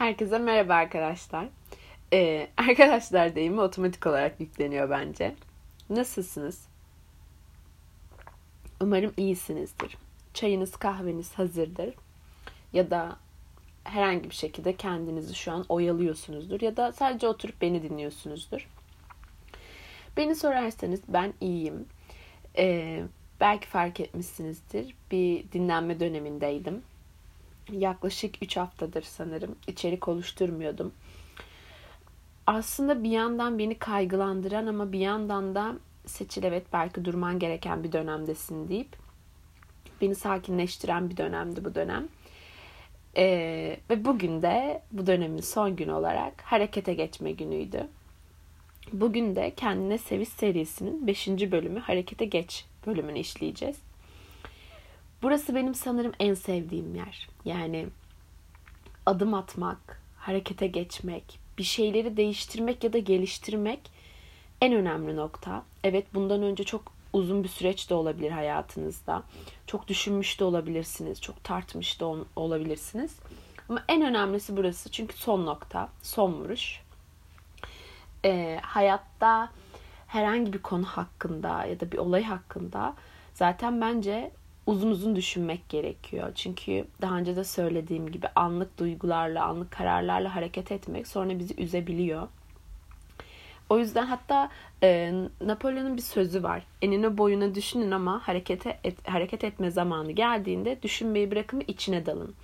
Herkese merhaba arkadaşlar. Arkadaşlar deyimi otomatik olarak yükleniyor bence. Nasılsınız? Umarım iyisinizdir. Çayınız, kahveniz hazırdır. Ya da herhangi bir şekilde kendinizi şu an oyalıyorsunuzdur. Ya da sadece oturup beni dinliyorsunuzdur. Beni sorarsanız ben iyiyim. Belki fark etmişsinizdir. Bir dinlenme dönemindeydim. Yaklaşık 3 haftadır sanırım içerik oluşturmuyordum. Aslında bir yandan beni kaygılandıran ama bir yandan da Seçil evet belki durman gereken bir dönemdesin deyip beni sakinleştiren bir dönemdi bu dönem. Ve bugün de bu dönemin son günü olarak harekete geçme günüydü. Bugün de Kendine Seviş serisinin 5. bölümü Harekete Geç bölümünü işleyeceğiz. Burası benim sanırım en sevdiğim yer. Yani adım atmak, harekete geçmek, bir şeyleri değiştirmek ya da geliştirmek en önemli nokta. Evet, bundan önce çok uzun bir süreç de olabilir hayatınızda. Çok düşünmüş de olabilirsiniz, çok tartmış da olabilirsiniz. Ama en önemlisi burası. Çünkü son nokta, son vuruş. Hayatta herhangi bir konu hakkında ya da bir olay hakkında zaten bence uzun uzun düşünmek gerekiyor. Çünkü daha önce de söylediğim gibi anlık duygularla, anlık kararlarla hareket etmek sonra bizi üzebiliyor. O yüzden hatta Napolyon'un bir sözü var. Enine boyuna düşünün ama hareket etme zamanı geldiğinde düşünmeyi bırakın, içine dalın.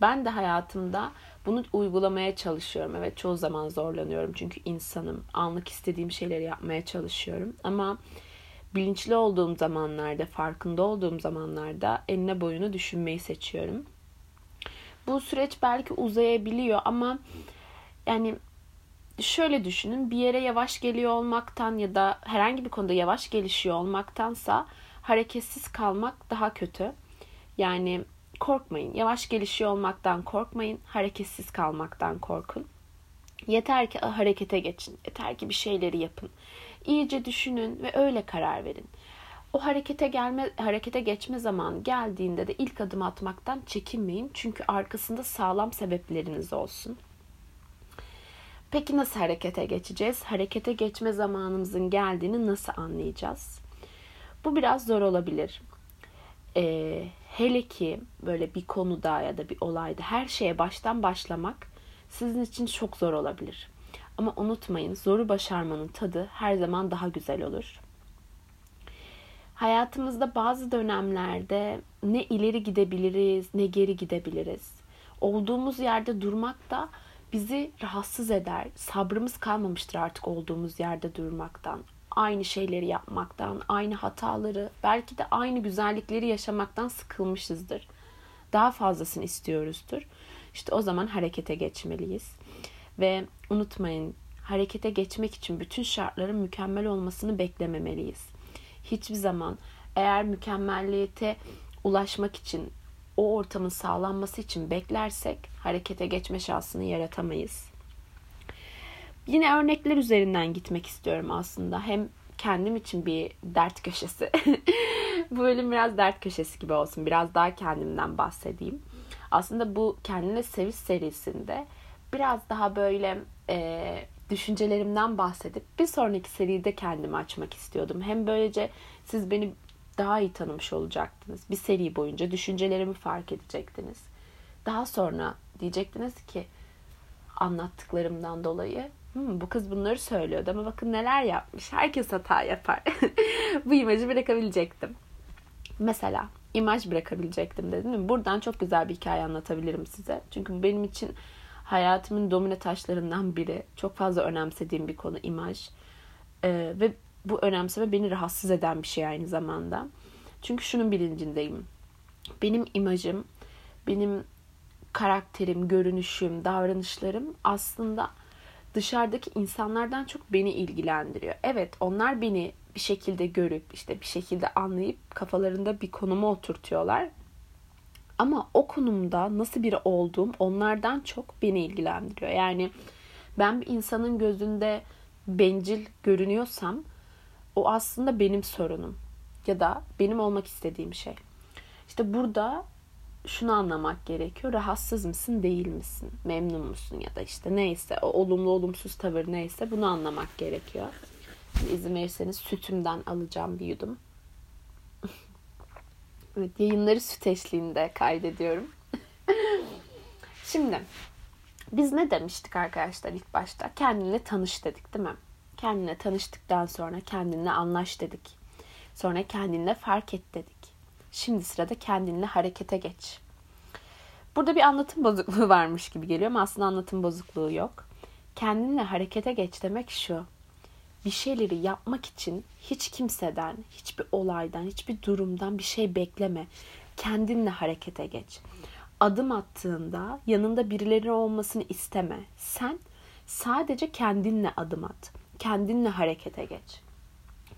Ben de hayatımda bunu uygulamaya çalışıyorum. Evet, çoğu zaman zorlanıyorum çünkü insanım. Anlık istediğim şeyleri yapmaya çalışıyorum ama bilinçli olduğum zamanlarda, farkında olduğum zamanlarda enine boyuna düşünmeyi seçiyorum. Bu süreç belki uzayabiliyor ama yani şöyle düşünün, bir yere yavaş geliyor olmaktan ya da herhangi bir konuda yavaş gelişiyor olmaktansa hareketsiz kalmak daha kötü. Yani korkmayın, yavaş gelişiyor olmaktan korkmayın, hareketsiz kalmaktan korkun. Yeter ki harekete geçin, yeter ki bir şeyleri yapın. İyice düşünün ve öyle karar verin. O harekete geçme zamanı geldiğinde de ilk adım atmaktan çekinmeyin. Çünkü arkasında sağlam sebepleriniz olsun. Peki nasıl harekete geçeceğiz? Harekete geçme zamanımızın geldiğini nasıl anlayacağız? Bu biraz zor olabilir. Hele ki böyle bir konuda ya da bir olayda her şeye baştan başlamak sizin için çok zor olabilir. Ama unutmayın, zoru başarmanın tadı her zaman daha güzel olur. Hayatımızda bazı dönemlerde ne ileri gidebiliriz, ne geri gidebiliriz. Olduğumuz yerde durmak da bizi rahatsız eder. Sabrımız kalmamıştır artık olduğumuz yerde durmaktan, aynı şeyleri yapmaktan, aynı hataları, belki de aynı güzellikleri yaşamaktan sıkılmışızdır. Daha fazlasını istiyoruzdur. İşte o zaman harekete geçmeliyiz. Ve unutmayın, harekete geçmek için bütün şartların mükemmel olmasını beklememeliyiz. Hiçbir zaman eğer mükemmelliyete ulaşmak için, o ortamın sağlanması için beklersek harekete geçme şansını yaratamayız. Yine örnekler üzerinden gitmek istiyorum aslında. Hem kendim için bir dert köşesi. Bu bölüm biraz dert köşesi gibi olsun. Biraz daha kendimden bahsedeyim. Aslında bu Kendine Seviş serisinde biraz daha böyle düşüncelerimden bahsedip bir sonraki seride kendimi açmak istiyordum. Hem böylece siz beni daha iyi tanımış olacaktınız. Bir seri boyunca düşüncelerimi fark edecektiniz. Daha sonra diyecektiniz ki anlattıklarımdan dolayı bu kız bunları söylüyordu ama bakın neler yapmış. Herkes hata yapar. Bu imajı bırakabilecektim. Mesela imaj bırakabilecektim dedim mi? Buradan çok güzel bir hikaye anlatabilirim size. Çünkü benim için hayatımın domino taşlarından biri. Çok fazla önemsediğim bir konu imaj. Ve bu önemseme beni rahatsız eden bir şey aynı zamanda. Çünkü şunun bilincindeyim. Benim imajım, benim karakterim, görünüşüm, davranışlarım aslında dışarıdaki insanlardan çok beni ilgilendiriyor. Evet, onlar beni bir şekilde görüp, işte bir şekilde anlayıp kafalarında bir konuma oturtuyorlar. Ama o konumda nasıl biri olduğum onlardan çok beni ilgilendiriyor. Yani ben bir insanın gözünde bencil görünüyorsam o aslında benim sorunum ya da benim olmak istediğim şey. İşte burada şunu anlamak gerekiyor. Rahatsız mısın, değil misin? Memnun musun ya da işte neyse, o olumlu olumsuz tavır neyse bunu anlamak gerekiyor. Şimdi izin verirseniz sütümden alacağım bir yudum. Evet, yayınları süt eşliğinde kaydediyorum. Şimdi biz ne demiştik arkadaşlar ilk başta? Kendinle tanış dedik, değil mi? Kendinle tanıştıktan sonra kendinle anlaş dedik. Sonra kendinle fark et dedik. Şimdi sırada kendinle harekete geç. Burada bir anlatım bozukluğu varmış gibi geliyor ama aslında anlatım bozukluğu yok. Kendinle harekete geç demek şu: bir şeyleri yapmak için hiç kimseden, hiçbir olaydan, hiçbir durumdan bir şey bekleme. Kendinle harekete geç. Adım attığında yanında birileri olmasını isteme. Sen sadece kendinle adım at. Kendinle harekete geç.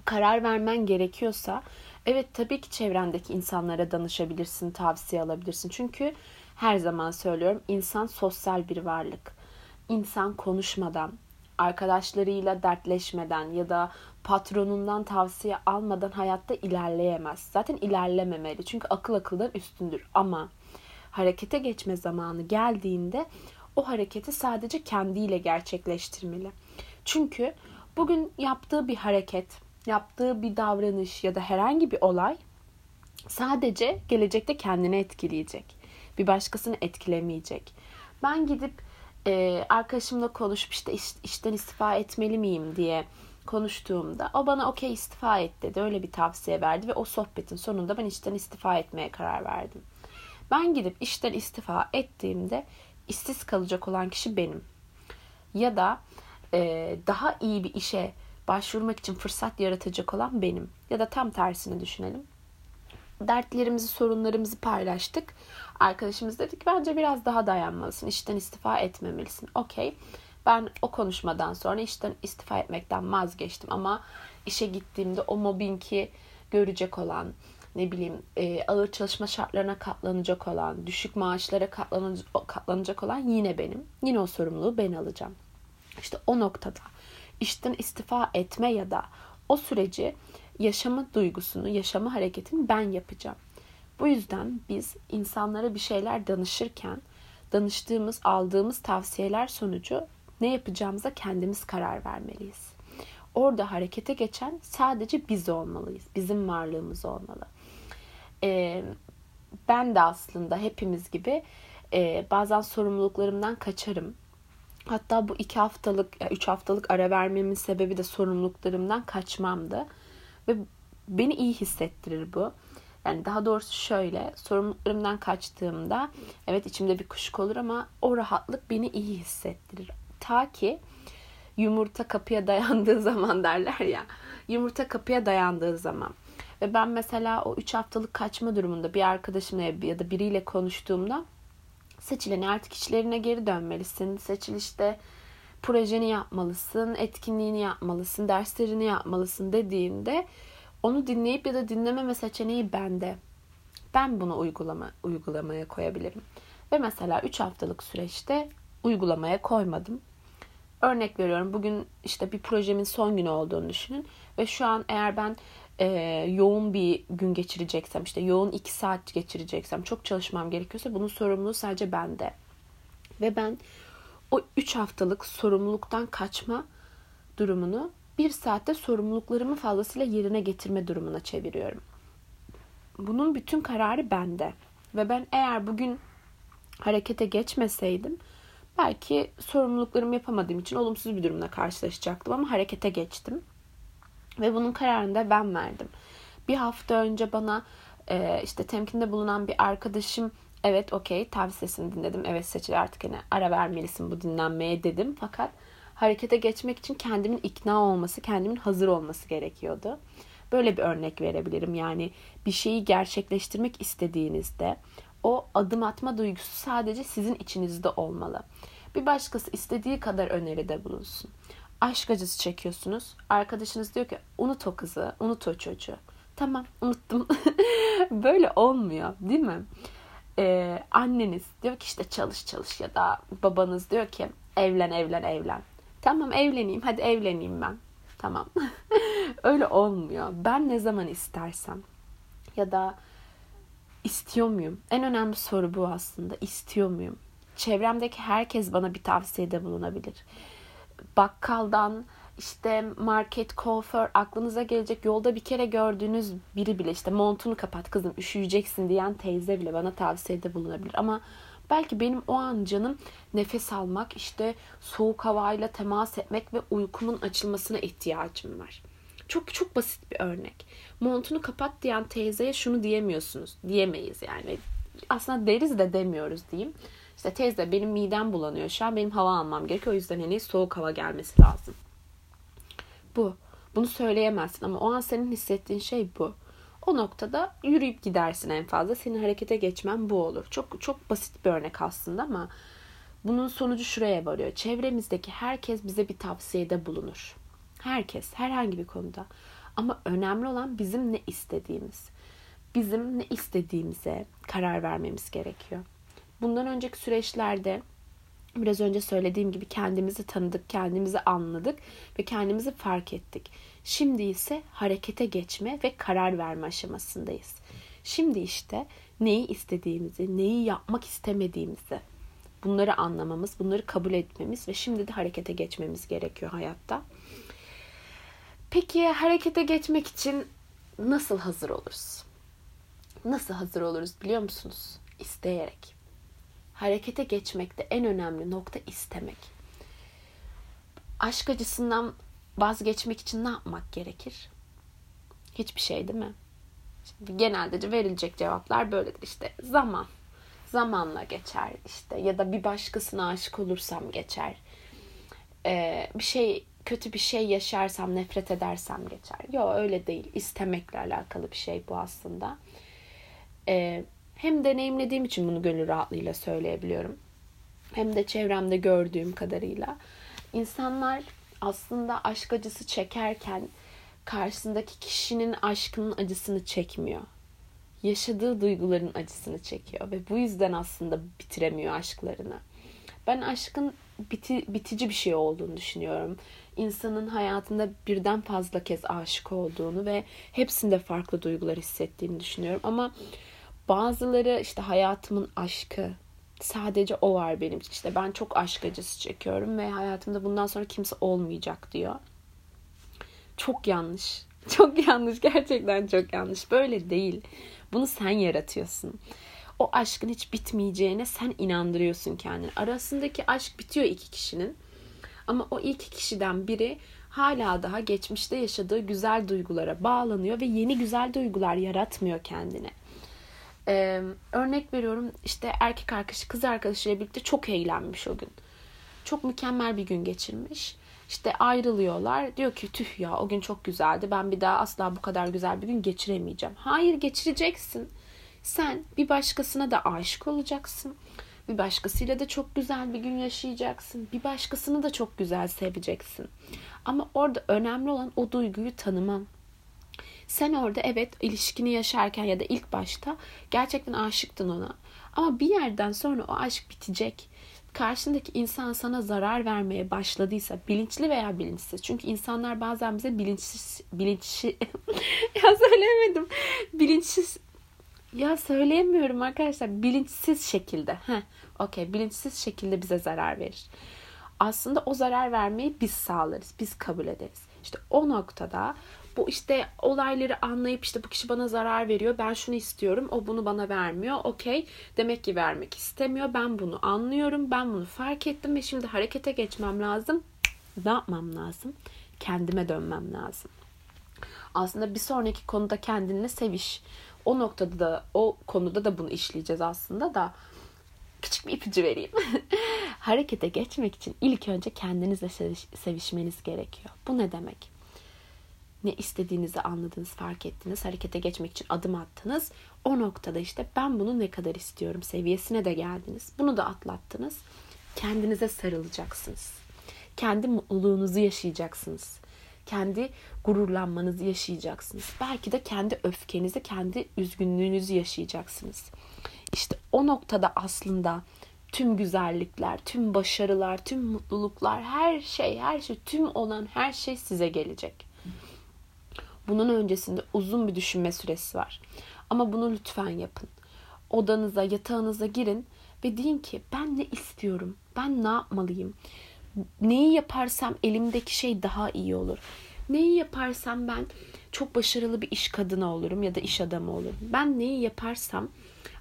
Karar vermen gerekiyorsa evet, tabii ki çevrendeki insanlara danışabilirsin, tavsiye alabilirsin. Çünkü her zaman söylüyorum, insan sosyal bir varlık. İnsan konuşmadan, arkadaşlarıyla dertleşmeden ya da patronundan tavsiye almadan hayatta ilerleyemez. Zaten ilerlememeli. Çünkü akıl akıldan üstündür. Ama harekete geçme zamanı geldiğinde o hareketi sadece kendiyle gerçekleştirmeli. Çünkü bugün yaptığı bir hareket, yaptığı bir davranış ya da herhangi bir olay sadece gelecekte kendini etkileyecek. Bir başkasını etkilemeyecek. Ben gidip arkadaşımla konuşup işte işten istifa etmeli miyim diye konuştuğumda o bana okey istifa et dedi. Öyle bir tavsiye verdi ve o sohbetin sonunda ben işten istifa etmeye karar verdim. Ben gidip işten istifa ettiğimde işsiz kalacak olan kişi benim. Ya da daha iyi bir işe başvurmak için fırsat yaratacak olan benim. Ya da tam tersini düşünelim. Dertlerimizi, sorunlarımızı paylaştık. Arkadaşımız dedi ki bence biraz daha dayanmalısın. İşten istifa etmemelisin. Okey. Ben o konuşmadan sonra işten istifa etmekten vazgeçtim. Ama işe gittiğimde o mobbingi görecek olan, ne bileyim ağır çalışma şartlarına katlanacak olan, düşük maaşlara katlanacak olan yine benim. Yine o sorumluluğu ben alacağım. İşte o noktada işten istifa etme ya da o süreci, yaşama duygusunu, yaşama hareketini ben yapacağım. Bu yüzden biz insanlara bir şeyler danışırken, danıştığımız, aldığımız tavsiyeler sonucu ne yapacağımıza kendimiz karar vermeliyiz. Orada harekete geçen sadece biz olmalıyız. Bizim varlığımız olmalı. Ben de aslında hepimiz gibi bazen sorumluluklarımdan kaçarım. Hatta bu 3 haftalık ara vermemin sebebi de sorumluluklarımdan kaçmamdı. Ve beni iyi hissettirir bu. Yani daha doğrusu şöyle, sorumluluklarımdan kaçtığımda evet içimde bir kuşku olur ama o rahatlık beni iyi hissettirir. Ta ki yumurta kapıya dayandığı zaman derler ya. Yumurta kapıya dayandığı zaman. Ve ben mesela o 3 haftalık kaçma durumunda bir arkadaşımla ya da biriyle konuştuğumda seçileni artık işlerine geri dönmelisin. Seçil işte projeni yapmalısın, etkinliğini yapmalısın, derslerini yapmalısın dediğimde onu dinleyip ya da dinlememe seçeneği bende. Ben bunu uygulamaya koyabilirim. Ve mesela 3 haftalık süreçte uygulamaya koymadım. Örnek veriyorum, bugün işte bir projemin son günü olduğunu düşünün. Ve şu an eğer ben yoğun bir gün geçireceksem, işte yoğun 2 saat geçireceksem, çok çalışmam gerekiyorsa bunun sorumluluğu sadece bende. Ve ben o 3 haftalık sorumluluktan kaçma durumunu 1 saatte sorumluluklarımı fazlasıyla yerine getirme durumuna çeviriyorum. Bunun bütün kararı bende. Ve ben eğer bugün harekete geçmeseydim belki sorumluluklarımı yapamadığım için olumsuz bir durumla karşılaşacaktım ama harekete geçtim. Ve bunun kararını da ben verdim. Bir hafta önce bana işte temkinde bulunan bir arkadaşım evet okey tavsiyesini dinledim. Evet Seçil artık hani ara vermelisin bu dinlenmeye dedim. Fakat harekete geçmek için kendimin ikna olması, kendimin hazır olması gerekiyordu. Böyle bir örnek verebilirim. Yani bir şeyi gerçekleştirmek istediğinizde o adım atma duygusu sadece sizin içinizde olmalı. Bir başkası istediği kadar öneride bulunsun. Aşk acısı çekiyorsunuz. Arkadaşınız diyor ki unut o kızı, unut o çocuğu. Tamam, unuttum. Böyle olmuyor, değil mi? Anneniz diyor ki işte çalış çalış ya da babanız diyor ki evlen evlen evlen. Tamam evleneyim, hadi evleneyim ben. Tamam. Öyle olmuyor. Ben ne zaman istersem ya da İstiyor muyum? En önemli soru bu aslında. İstiyor muyum? Çevremdeki herkes bana bir tavsiyede bulunabilir. Bakkaldan, işte market, kuaför, aklınıza gelecek yolda bir kere gördüğünüz biri bile, işte montunu kapat kızım üşüyeceksin diyen teyze bile bana tavsiyede bulunabilir. Ama belki benim o an canım nefes almak, işte soğuk havayla temas etmek ve uykumun açılmasına ihtiyacım var. Çok çok basit bir örnek. Montunu kapat diyen teyzeye şunu diyemiyorsunuz. Diyemeyiz yani. Aslında deriz de demiyoruz diyeyim. İşte teyze benim midem bulanıyor şu an. Benim hava almam gerekiyor. O yüzden en iyi soğuk hava gelmesi lazım. Bu. Bunu söyleyemezsin ama o an senin hissettiğin şey bu. O noktada yürüyüp gidersin en fazla. Senin harekete geçmen bu olur. Çok çok basit bir örnek aslında ama bunun sonucu şuraya varıyor. Çevremizdeki herkes bize bir tavsiyede bulunur. Herkes, herhangi bir konuda. Ama önemli olan bizim ne istediğimiz. Bizim ne istediğimize karar vermemiz gerekiyor. Bundan önceki süreçlerde biraz önce söylediğim gibi kendimizi tanıdık, kendimizi anladık ve kendimizi fark ettik. Şimdi ise harekete geçme ve karar verme aşamasındayız. Şimdi işte neyi istediğimizi, neyi yapmak istemediğimizi, bunları anlamamız, bunları kabul etmemiz ve şimdi de harekete geçmemiz gerekiyor hayatta. Peki harekete geçmek için nasıl hazır oluruz? Nasıl hazır oluruz biliyor musunuz? İsteyerek. Harekete geçmekte en önemli nokta istemek. Aşk acısından vazgeçmek için ne yapmak gerekir? Hiçbir şey değil mi? Şimdi genelde verilecek cevaplar böyledir. İşte zaman. Zamanla geçer. İşte ya da bir başkasına aşık olursam geçer. Kötü bir şey yaşarsam, nefret edersem geçer. Yo öyle değil. İstemekle alakalı bir şey bu aslında. Hem deneyimlediğim için bunu gönül rahatlığıyla söyleyebiliyorum. Hem de çevremde gördüğüm kadarıyla. İnsanlar aslında aşk acısı çekerken karşısındaki kişinin aşkının acısını çekmiyor. Yaşadığı duyguların acısını çekiyor. Ve bu yüzden aslında bitiremiyor aşklarını. Ben aşkın bitici bir şey olduğunu düşünüyorum. İnsanın hayatında birden fazla kez aşık olduğunu ve hepsinde farklı duygular hissettiğini düşünüyorum. Ama bazıları işte hayatımın aşkı, sadece o var benim için. İşte ben çok aşk acısı çekiyorum ve hayatımda bundan sonra kimse olmayacak diyor. Çok yanlış. Çok yanlış. Gerçekten çok yanlış. Böyle değil. Bunu sen yaratıyorsun. O aşkın hiç bitmeyeceğine sen inandırıyorsun kendini. Arasındaki aşk bitiyor iki kişinin. Ama o iki kişiden biri hala daha geçmişte yaşadığı güzel duygulara bağlanıyor ve yeni güzel duygular yaratmıyor kendine. Örnek veriyorum, işte erkek arkadaşı kız arkadaşıyla birlikte çok eğlenmiş o gün. Çok mükemmel bir gün geçirmiş. İşte ayrılıyorlar. Diyor ki tüh ya o gün çok güzeldi. Ben bir daha asla bu kadar güzel bir gün geçiremeyeceğim. Hayır, geçireceksin. Sen bir başkasına da aşık olacaksın. Bir başkasıyla da çok güzel bir gün yaşayacaksın. Bir başkasını da çok güzel seveceksin. Ama orada önemli olan o duyguyu tanıman. Sen orada evet ilişkini yaşarken ya da ilk başta gerçekten aşıktın ona. Ama bir yerden sonra o aşk bitecek. Karşındaki insan sana zarar vermeye başladıysa, bilinçli veya bilinçsiz. Çünkü insanlar bazen bize bilinçsiz şekilde bize zarar verir. Aslında o zarar vermeyi biz sağlarız, biz kabul ederiz. İşte o noktada bu işte olayları anlayıp işte bu kişi bana zarar veriyor, ben şunu istiyorum, o bunu bana vermiyor, okey, demek ki vermek istemiyor, ben bunu anlıyorum, ben bunu fark ettim ve şimdi harekete geçmem lazım. Ne yapmam lazım? Kendime dönmem lazım. Aslında bir sonraki konuda kendinle seviş. O noktada da, o konuda da bunu işleyeceğiz aslında da. Küçük bir ipucu vereyim. Harekete geçmek için ilk önce kendinizle sevişmeniz gerekiyor. Bu ne demek? Ne istediğinizi anladınız, fark ettiniz. Harekete geçmek için adım attınız. O noktada işte ben bunu ne kadar istiyorum seviyesine de geldiniz. Bunu da atlattınız. Kendinize sarılacaksınız. Kendi mutluluğunuzu yaşayacaksınız. Kendi gururlanmanızı yaşayacaksınız. Belki de kendi öfkenizi, kendi üzgünlüğünüzü yaşayacaksınız. İşte o noktada aslında tüm güzellikler, tüm başarılar, tüm mutluluklar, her şey, tüm olan her şey size gelecek. Bunun öncesinde uzun bir düşünme süresi var. Ama bunu lütfen yapın. odanıza, yatağınıza girin ve deyin ki ben ne istiyorum? Ben ne yapmalıyım? Neyi yaparsam elimdeki şey daha iyi olur. Neyi yaparsam ben çok başarılı bir iş kadını olurum ya da iş adamı olurum. Ben neyi yaparsam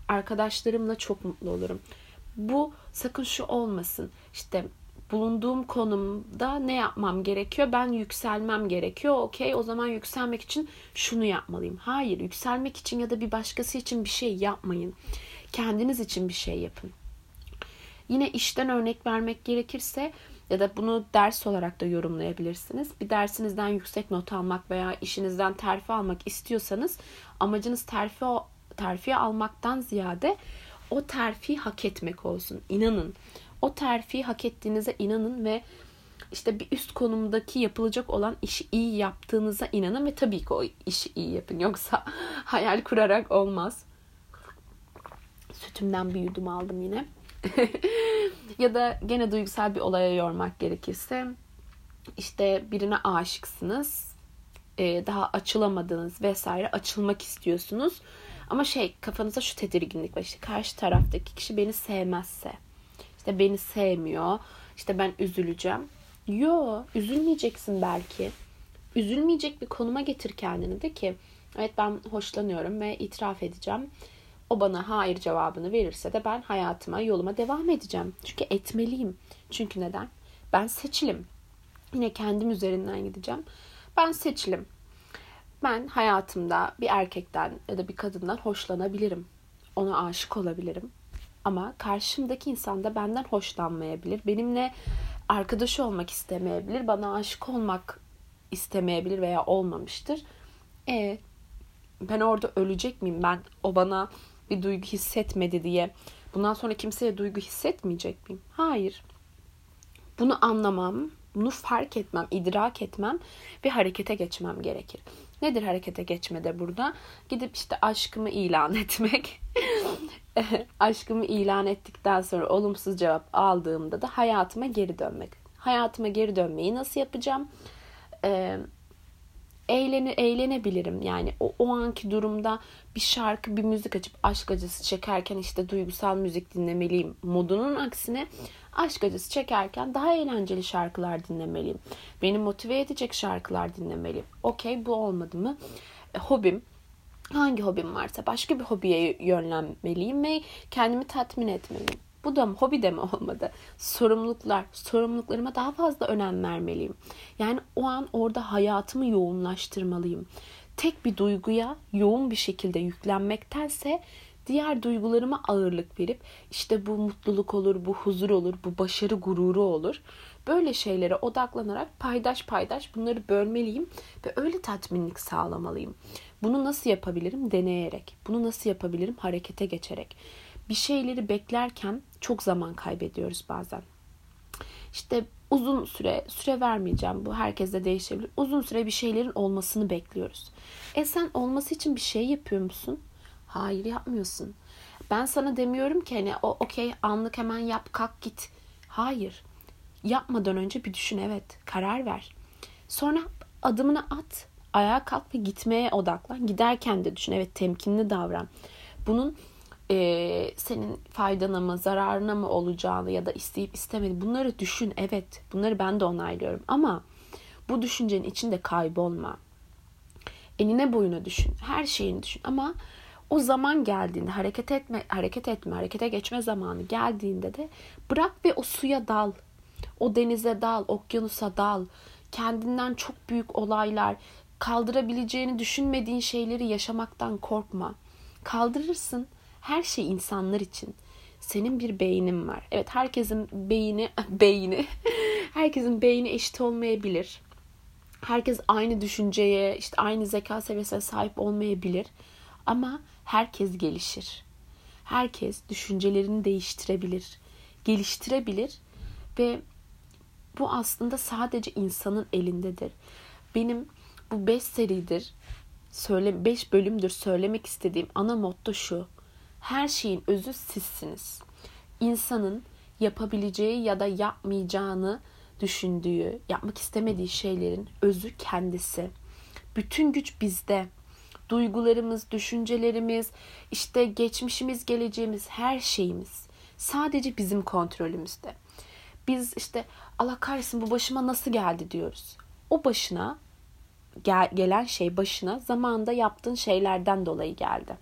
arkadaşlarımla çok mutlu olurum. Bu sakın şu olmasın. İşte bulunduğum konumda ne yapmam gerekiyor? Ben yükselmem gerekiyor. Okey, o zaman yükselmek için şunu yapmalıyım. Hayır, yükselmek için ya da bir başkası için bir şey yapmayın. Kendiniz için bir şey yapın. Yine işten örnek vermek gerekirse ya da bunu ders olarak da yorumlayabilirsiniz. Bir dersinizden yüksek not almak veya işinizden terfi almak istiyorsanız amacınız terfi almaktan ziyade o terfiyi hak etmek olsun. İnanın. O terfiyi hak ettiğinize inanın ve işte bir üst konumdaki yapılacak olan işi iyi yaptığınıza inanın ve tabii ki o işi iyi yapın. Yoksa hayal kurarak olmaz. Sütümden bir yudum aldım yine. Ya da gene duygusal bir olaya yormak gerekirse işte birine aşıksınız, daha açılamadınız vesaire, açılmak istiyorsunuz ama kafanıza şu tedirginlik var, işte karşı taraftaki kişi beni sevmezse, işte beni sevmiyor, işte ben üzüleceğim. Yo, üzülmeyeceksin belki. Üzülmeyecek bir konuma getir kendini, de ki evet ben hoşlanıyorum ve itiraf edeceğim. O bana hayır cevabını verirse de ben hayatıma, yoluma devam edeceğim. Çünkü etmeliyim. Çünkü neden? Ben seçilim. Yine kendim üzerinden gideceğim. Ben seçilim. Ben hayatımda bir erkekten ya da bir kadından hoşlanabilirim. Ona aşık olabilirim. Ama karşımdaki insan da benden hoşlanmayabilir. Benimle arkadaş olmak istemeyebilir. Bana aşık olmak istemeyebilir veya olmamıştır. Ben orada ölecek miyim? Ben o bana bir duygu hissetmedi diye bundan sonra kimseye duygu hissetmeyecek miyim? Hayır. Bunu anlamam, bunu fark etmem, idrak etmem ve harekete geçmem gerekir. Nedir harekete geçmede burada? Gidip işte aşkımı ilan etmek. Aşkımı ilan ettikten sonra olumsuz cevap aldığımda da hayatıma geri dönmek. Hayatıma geri dönmeyi nasıl yapacağım? Eğlenebilirim. Yani o anki durumda bir şarkı, bir müzik açıp aşk acısı çekerken işte duygusal müzik dinlemeliyim modunun aksine aşk acısı çekerken daha eğlenceli şarkılar dinlemeliyim. Beni motive edecek şarkılar dinlemeliyim. Okey, bu olmadı mı? Hobim. Hangi hobim varsa başka bir hobiye yönlenmeliyim ve kendimi tatmin etmeliyim. Bu da mı? Hobi de mi olmadı? Sorumluluklarıma daha fazla önem vermeliyim. Yani o an orada hayatımı yoğunlaştırmalıyım. Tek bir duyguya yoğun bir şekilde yüklenmektense diğer duygularıma ağırlık verip işte bu mutluluk olur, bu huzur olur, bu başarı gururu olur. Böyle şeylere odaklanarak paydaş bunları bölmeliyim ve öyle tatminlik sağlamalıyım. Bunu nasıl yapabilirim? Deneyerek. Bunu nasıl yapabilirim? Harekete geçerek. Bir şeyleri beklerken çok zaman kaybediyoruz bazen. İşte uzun süre vermeyeceğim. Bu herkeste değişebilir. Uzun süre bir şeylerin olmasını bekliyoruz. Sen olması için bir şey yapıyor musun? Hayır, yapmıyorsun. Ben sana demiyorum ki okey anlık hemen yap, kalk git. Hayır. Yapmadan önce bir düşün, evet. Karar ver. Sonra adımını at. Ayağa kalk ve gitmeye odaklan. Giderken de düşün. Evet, temkinli davran. Bunun senin faydana mı, zararına mı olacağını ya da isteyip istemediğini bunları düşün. Evet, bunları ben de onaylıyorum ama bu düşüncenin içinde kaybolma. Enine boyuna düşün. Her şeyini düşün ama o zaman geldiğinde harekete geçme zamanı geldiğinde de bırak ve o suya dal. O denize dal, okyanusa dal. Kendinden çok büyük olaylar, kaldırabileceğini düşünmediğin şeyleri yaşamaktan korkma. Kaldırırsın. Her şey insanlar için. Senin bir beynin var. Evet, herkesin beyni eşit olmayabilir. Herkes aynı düşünceye, işte aynı zeka seviyesine sahip olmayabilir. Ama herkes gelişir. Herkes düşüncelerini değiştirebilir, geliştirebilir ve bu aslında sadece insanın elindedir. Benim bu 5 bölümdür söylemek istediğim ana motto şu. Her şeyin özü sizsiniz. İnsanın yapabileceği ya da yapmayacağını düşündüğü, yapmak istemediği şeylerin özü kendisi. Bütün güç bizde. duygularımız, düşüncelerimiz, işte geçmişimiz, geleceğimiz, her şeyimiz sadece bizim kontrolümüzde. Biz işte Allah kahretsin bu başıma nasıl geldi diyoruz. O başına gelen şey başına zamanında yaptığın şeylerden dolayı geldi.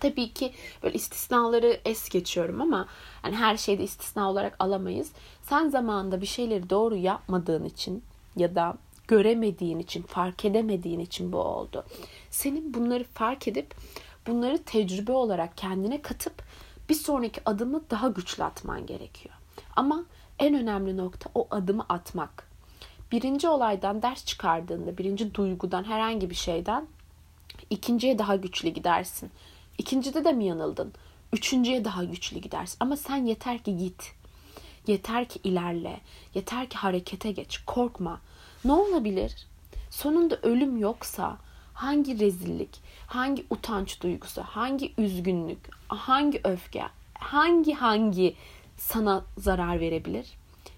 Tabii ki böyle istisnaları es geçiyorum ama yani her şeyde istisna olarak alamayız. Sen zamanında bir şeyleri doğru yapmadığın için ya da göremediğin için, fark edemediğin için bu oldu. Senin bunları fark edip bunları tecrübe olarak kendine katıp bir sonraki adımı daha güçlü atman gerekiyor. Ama en önemli nokta o adımı atmak. Birinci olaydan ders çıkardığında, birinci duygudan, herhangi bir şeyden ikinciye daha güçlü gidersin. İkincide de mi yanıldın? Üçüncüye daha güçlü gidersin. Ama sen yeter ki git. Yeter ki ilerle. Yeter ki harekete geç. Korkma. Ne olabilir? Sonunda ölüm yoksa hangi rezillik, hangi utanç duygusu, hangi üzgünlük, hangi öfke, hangi sana zarar verebilir?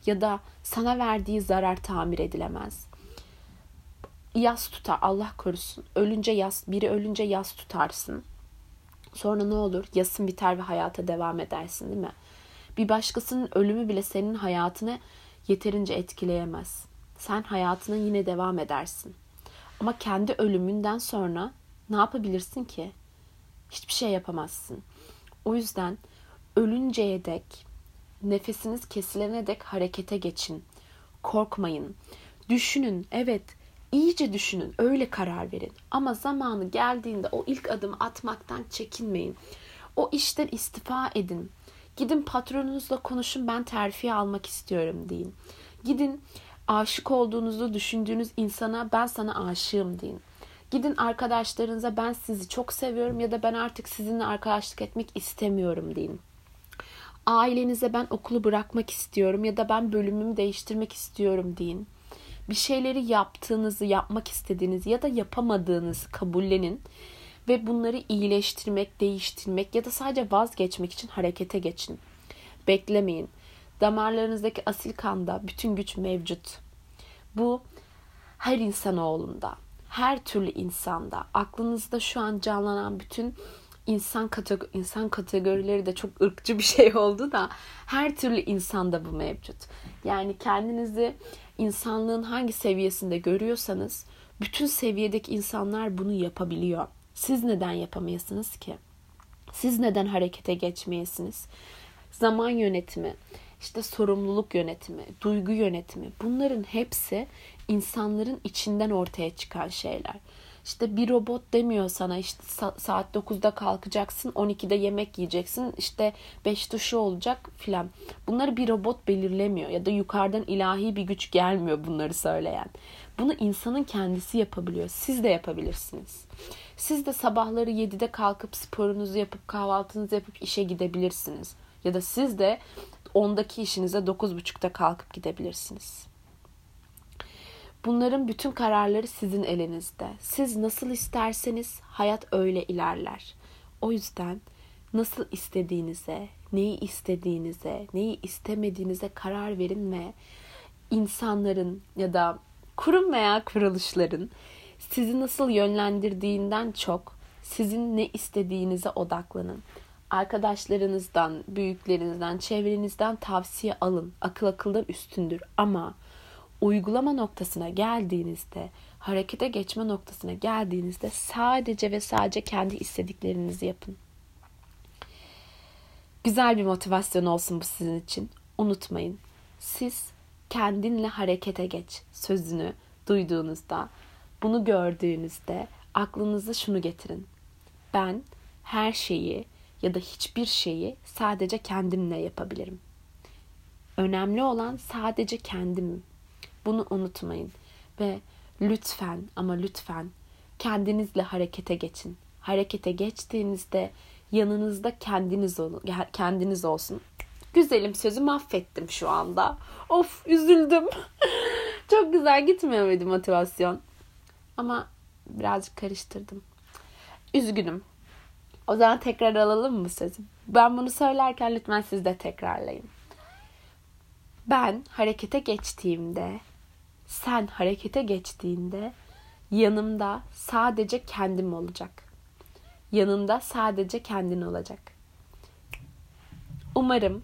Ya da sana verdiği zarar tamir edilemez. Yas tutar, Allah korusun. Biri ölünce yas tutarsın. Sonra ne olur? Yasın biter ve hayata devam edersin, değil mi? Bir başkasının ölümü bile senin hayatını yeterince etkileyemez. Sen hayatına yine devam edersin. Ama kendi ölümünden sonra ne yapabilirsin ki? Hiçbir şey yapamazsın. O yüzden ölünceye dek, nefesiniz kesilene dek harekete geçin. Korkmayın. Düşünün, evet. İyice düşünün, öyle karar verin. Ama zamanı geldiğinde o ilk adımı atmaktan çekinmeyin. O işten istifa edin. Gidin patronunuzla konuşun, ben terfi almak istiyorum deyin. Gidin aşık olduğunuzu düşündüğünüz insana ben sana aşığım deyin. Gidin arkadaşlarınıza ben sizi çok seviyorum ya da ben artık sizinle arkadaşlık etmek istemiyorum deyin. Ailenize ben okulu bırakmak istiyorum ya da ben bölümümü değiştirmek istiyorum deyin. Bir şeyleri yaptığınızı, yapmak istediğinizi ya da yapamadığınızı kabullenin ve bunları iyileştirmek, değiştirmek ya da sadece vazgeçmek için harekete geçin. Beklemeyin. Damarlarınızdaki asil kanda bütün güç mevcut. Bu her insanoğlunda, her türlü insanda, aklınızda şu an canlanan bütün insan kategorileri de çok ırkçı bir şey oldu da her türlü insanda bu mevcut. Yani kendinizi insanlığın hangi seviyesinde görüyorsanız bütün seviyedeki insanlar bunu yapabiliyor. Siz neden yapamıyorsunuz ki? Siz neden harekete geçmeyesiniz? Zaman yönetimi, işte sorumluluk yönetimi, duygu yönetimi, bunların hepsi insanların içinden ortaya çıkan şeyler. İşte bir robot demiyor sana işte saat 9'da kalkacaksın, 12'de yemek yiyeceksin, işte 5 duşu olacak filan. Bunları bir robot belirlemiyor ya da yukarıdan ilahi bir güç gelmiyor bunları söyleyen. Bunu insanın kendisi yapabiliyor. Siz de yapabilirsiniz. Siz de sabahları 7'de kalkıp sporunuzu yapıp kahvaltınızı yapıp işe gidebilirsiniz. Ya da siz de 10'daki işinize 9.30'da kalkıp gidebilirsiniz. Bunların bütün kararları sizin elinizde. Siz nasıl isterseniz hayat öyle ilerler. O yüzden nasıl istediğinize, neyi istediğinize, neyi istemediğinize karar verin ve insanların ya da kurum veya kuruluşların sizi nasıl yönlendirdiğinden çok sizin ne istediğinize odaklanın. Arkadaşlarınızdan, büyüklerinizden, çevrenizden tavsiye alın. Akıl akıldan üstündür ama uygulama noktasına geldiğinizde, harekete geçme noktasına geldiğinizde sadece ve sadece kendi istediklerinizi yapın. Güzel bir motivasyon olsun bu sizin için. Unutmayın, siz kendinle harekete geç sözünü duyduğunuzda, bunu gördüğünüzde aklınıza şunu getirin. Ben her şeyi ya da hiçbir şeyi sadece kendimle yapabilirim. Önemli olan sadece kendimim. Bunu unutmayın ve lütfen ama lütfen kendinizle harekete geçin. Harekete geçtiğinizde yanınızda kendiniz olsun. Güzelim, sözü mahvettim şu anda. Of, üzüldüm. Çok güzel gitmiyor muydu motivasyon? Ama birazcık karıştırdım. Üzgünüm. O zaman tekrar alalım mı sözü? Ben bunu söylerken lütfen siz de tekrarlayın. Ben harekete geçtiğimde, sen harekete geçtiğinde Yanımda sadece kendim olacak. Yanında sadece kendin olacak. Umarım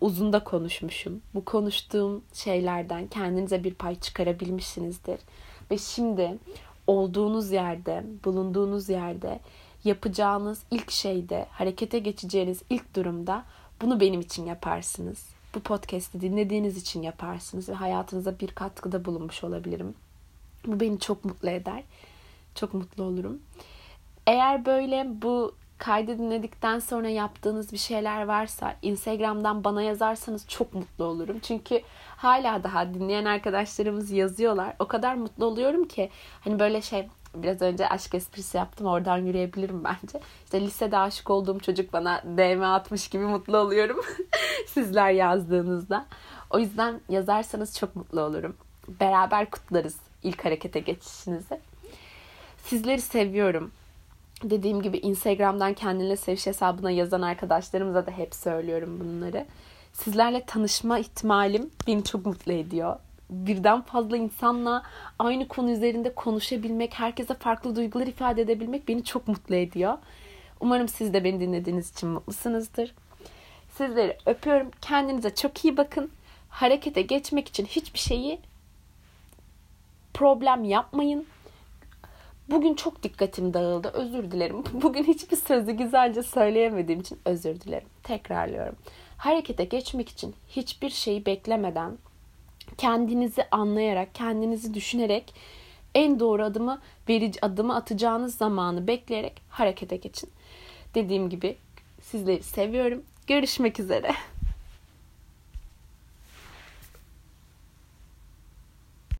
uzun da konuşmuşum. Bu konuştuğum şeylerden kendinize bir pay çıkarabilmişsinizdir. Ve şimdi olduğunuz yerde, bulunduğunuz yerde yapacağınız ilk şeyde, harekete geçeceğiniz ilk durumda bunu benim için yaparsınız. Bu podcast'i dinlediğiniz için yaparsınız ve hayatınıza bir katkıda bulunmuş olabilirim. Bu beni çok mutlu eder. Çok mutlu olurum. Eğer böyle bu kaydı dinledikten sonra yaptığınız bir şeyler varsa Instagram'dan bana yazarsanız çok mutlu olurum. Çünkü hala daha dinleyen arkadaşlarımız yazıyorlar. O kadar mutlu oluyorum ki hani böyle şey, biraz önce aşk esprisi yaptım, oradan yürüyebilirim bence. İşte lisede aşık olduğum çocuk bana DM atmış gibi mutlu oluyorum sizler yazdığınızda. O yüzden yazarsanız çok mutlu olurum. Beraber kutlarız ilk harekete geçişinizi. Sizleri seviyorum. Dediğim gibi Instagram'dan kendinle seviş hesabına yazan arkadaşlarımıza da hep söylüyorum bunları. Sizlerle tanışma ihtimalim beni çok mutlu ediyor. Birden fazla insanla aynı konu üzerinde konuşabilmek, herkese farklı duygular ifade edebilmek beni çok mutlu ediyor. Umarım siz de beni dinlediğiniz için mutlusunuzdur. Sizleri öpüyorum. Kendinize çok iyi bakın. Harekete geçmek için hiçbir şeyi problem yapmayın. Bugün çok dikkatim dağıldı. Özür dilerim. Bugün hiçbir sözü güzelce söyleyemediğim için özür dilerim. Tekrarlıyorum. Harekete geçmek için hiçbir şeyi beklemeden, kendinizi anlayarak, kendinizi düşünerek en doğru adımı atacağınız zamanı bekleyerek harekete geçin. Dediğim gibi sizleri seviyorum. Görüşmek üzere.